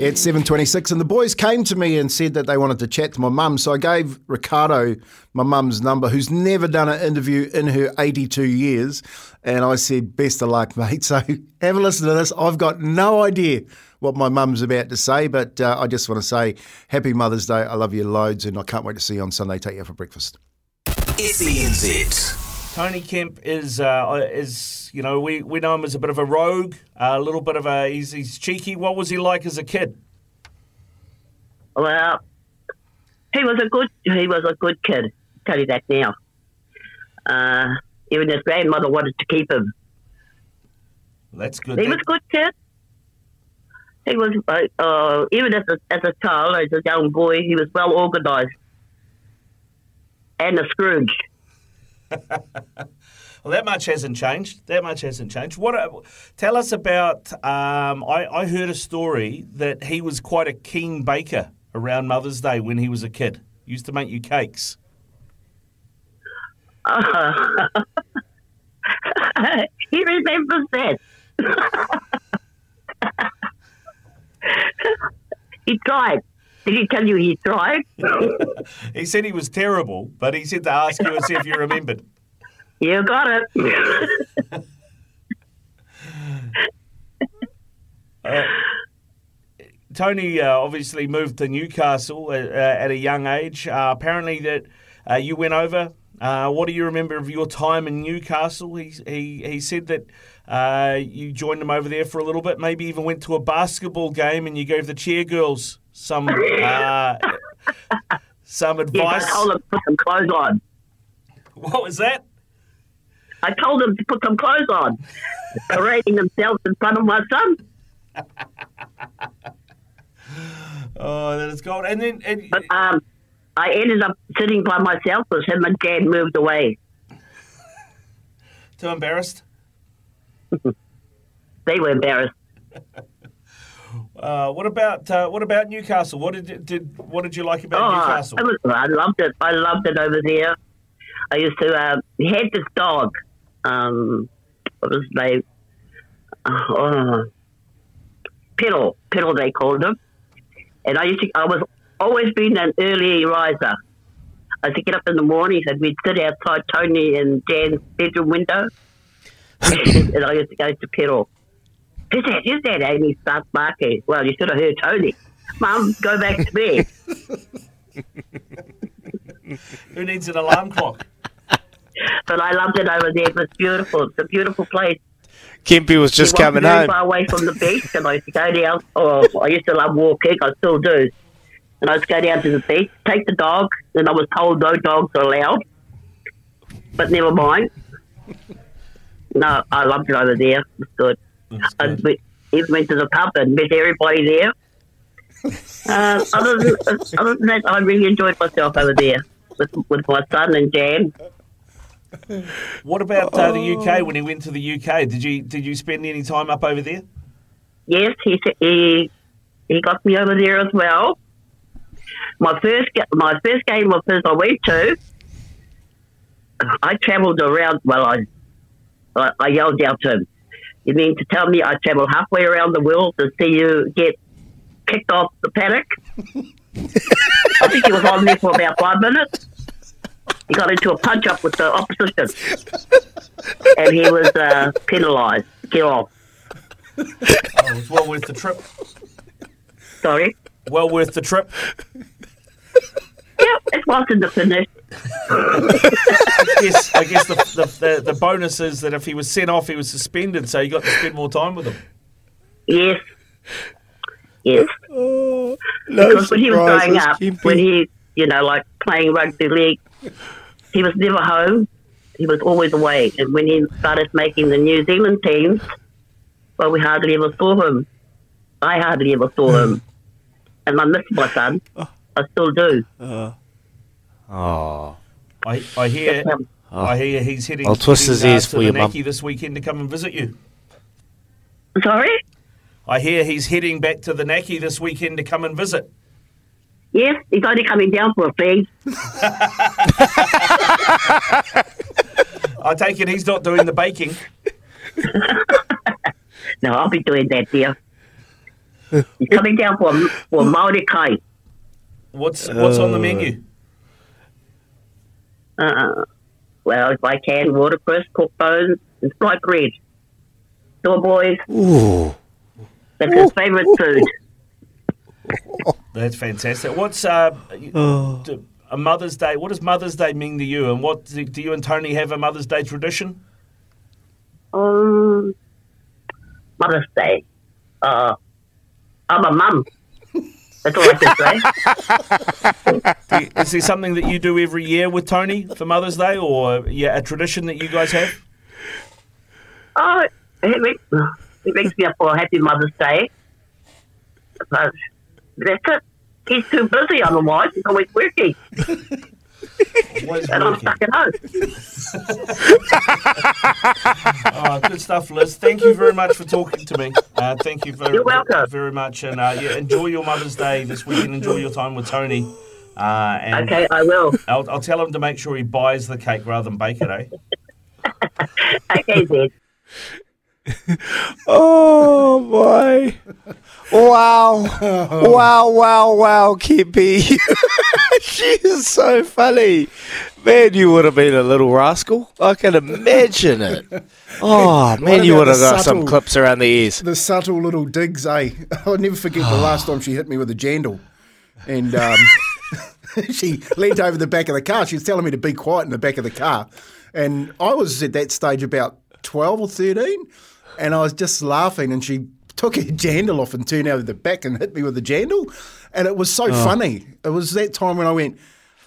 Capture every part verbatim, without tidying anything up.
at seven twenty-six, and the boys came to me and said that they wanted to chat to my mum, so I gave Riccardo my mum's number, who's never done an interview in her eighty-two years, and I said, best of luck, mate. So have a listen to this. I've got no idea what my mum's about to say, but uh, I just want to say happy Mother's Day. I love you loads, and I can't wait to see you on Sunday. Take you out for breakfast. S E N Z. Tony Kemp is, uh, is you know, we, we know him as a bit of a rogue, a little bit of a, he's, he's cheeky. What was he like as a kid? Well, he was a good, he was a good kid, I'll tell you that now. Uh, even his grandmother wanted to keep him. That's good. He then. was a good kid. He was, uh, uh, even as a, as a child, as a young boy, he was well organised. And a Scrooge. Well, that much hasn't changed. That much hasn't changed. What? Tell us about, um, I, I heard a story that he was quite a keen baker around Mother's Day when he was a kid. He used to make you cakes. Uh, he remembers that. He tried. Did he tell you he tried? He said he was terrible, but he said to ask you and see if you remembered. You got it. uh, Tony uh, obviously moved to Newcastle uh, at a young age. Uh, apparently that uh, you went over. Uh, what do you remember of your time in Newcastle? He he, he said that uh, you joined him over there for a little bit, maybe even went to a basketball game and you gave the cheergirls some uh, some advice. Yes, I told them to put some clothes on. What was that? I told them to put some clothes on, parading themselves in front of my son. Oh, that is gold. And then, and, but um, I ended up sitting by myself because him and Jan moved away. Too embarrassed? They were embarrassed. Uh, what about uh, what about Newcastle? What did did what did you like about oh, Newcastle? I, was, I loved it. I loved it over there. I used to uh, he had this dog. Um, what was his name? Oh, Piddle, Piddle they called him. And I used to. I was always been an early riser. I used to get up in the mornings and we'd sit outside Tony and Jan's bedroom window, and I used to go to Piddle. Who's that? Who's that? And he starts barking. Well, you should have heard Tony. Mum, go back to bed. Who needs an alarm clock? But I loved it over there. It was beautiful. It's a beautiful place. Kempy was just coming home. Far away from the beach, and I used to go down. Oh, I used to love walking. I still do. And I used to go down to the beach, take the dog, and I was told no dogs are allowed. But never mind. No, I loved it over there. It was good. I even went to the pub and met everybody there. Uh, other, than, other than that, I really enjoyed myself over there with, with my son and Jan. What about uh, the U K? When he went to the U K, did you did you spend any time up over there? Yes, he he, he got me over there as well. My first my first game of his I went to. I travelled around. Well, I I, I yelled out to him. You mean to tell me I travel halfway around the world to see you get kicked off the paddock? I think he was on there for about five minutes. He got into a punch-up with the opposition. And he was uh, penalised. Get off. Oh, it was well worth the trip. Sorry? Well worth the trip. Yep, it wasn't the finish. I guess, I guess the, the, the, the bonus is that if he was sent off, he was suspended, so you got to spend more time with him. Yes. Yes. Oh, no because when he was growing up, Kempy. when he, you know, like playing rugby league, he was never home. He was always away. And when he started making the New Zealand teams, well, we hardly ever saw him. I hardly ever saw him. And I missed my son. I still do. Uh. Oh, I, I hear, oh. I hear he's heading. I'll twist his ears for you, Mum. This weekend to come and visit you. Sorry. I hear he's heading back to the Naki this weekend to come and visit. Yes, he's only coming down for a feed. I take it he's not doing the baking. No, I'll be doing that, dear. He's coming down for for Maori kai. What's what's uh, on the menu? Uh, well, if I can, watercress, cooked bones, and fried bread. Door boys. Ooh. That's his favourite food. That's fantastic. What's uh, a Mother's Day? What does Mother's Day mean to you? And what do you and Tony have a Mother's Day tradition? Um, Mother's Day. Uh, I'm a mum. That's all I can say. Is there something that you do every year with Tony for Mother's Day, or yeah, a tradition that you guys have? Oh, it wakes, it wakes me up for Happy Mother's Day. But that's it. He's too busy otherwise. He's always working. Always and working. I'm stuck at home. Oh, good stuff, Liz. Thank you very much for talking to me. Uh, thank you very, You're welcome. very much. And uh, yeah, enjoy your Mother's Day this weekend. Enjoy your time with Tony. Uh, and okay, I will. I'll, I'll tell him to make sure he buys the cake rather than bake it, eh? Okay, then. Oh boy! Wow! Wow! Wow! Wow! Kippy, she is so funny, man. You would have been a little rascal. I can imagine it. Oh man, you would have got subtle, some clips around the ears. The subtle little digs, eh? I'll never forget the last time she hit me with a jandal, and um, she leaned over the back of the car. She was telling me to be quiet in the back of the car, and I was at that stage about twelve or thirteen, and I was just laughing, and she took her jandal off and turned out of the back and hit me with the jandal, and it was so oh. funny. It was that time when I went,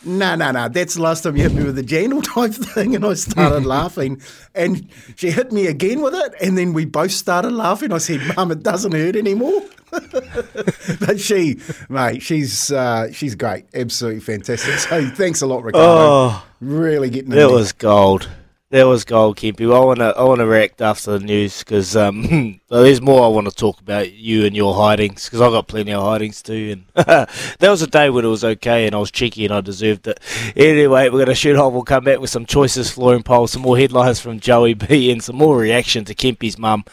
no, no, no, that's the last time you hit me with the jandal type thing, and I started laughing, and she hit me again with it, and then we both started laughing. I said, Mum, it doesn't hurt anymore. But she, mate, she's uh, she's great, absolutely fantastic. So thanks a lot, Riccardo. Oh, really getting it. It was gold. That was gold, Kempi. I want to I want to react after the news because um, there's more I want to talk about you and your hidings because I've got plenty of hidings too. And that was a day when it was okay and I was cheeky and I deserved it. Anyway, we're going to shoot off. We'll come back with some choices, flooring polls, some more headlines from Joey B and some more reaction to Kempi's mum.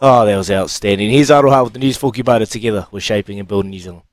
Oh, that was outstanding. Here's Aroha with the news for Kubota. Together, we're shaping and building New Zealand.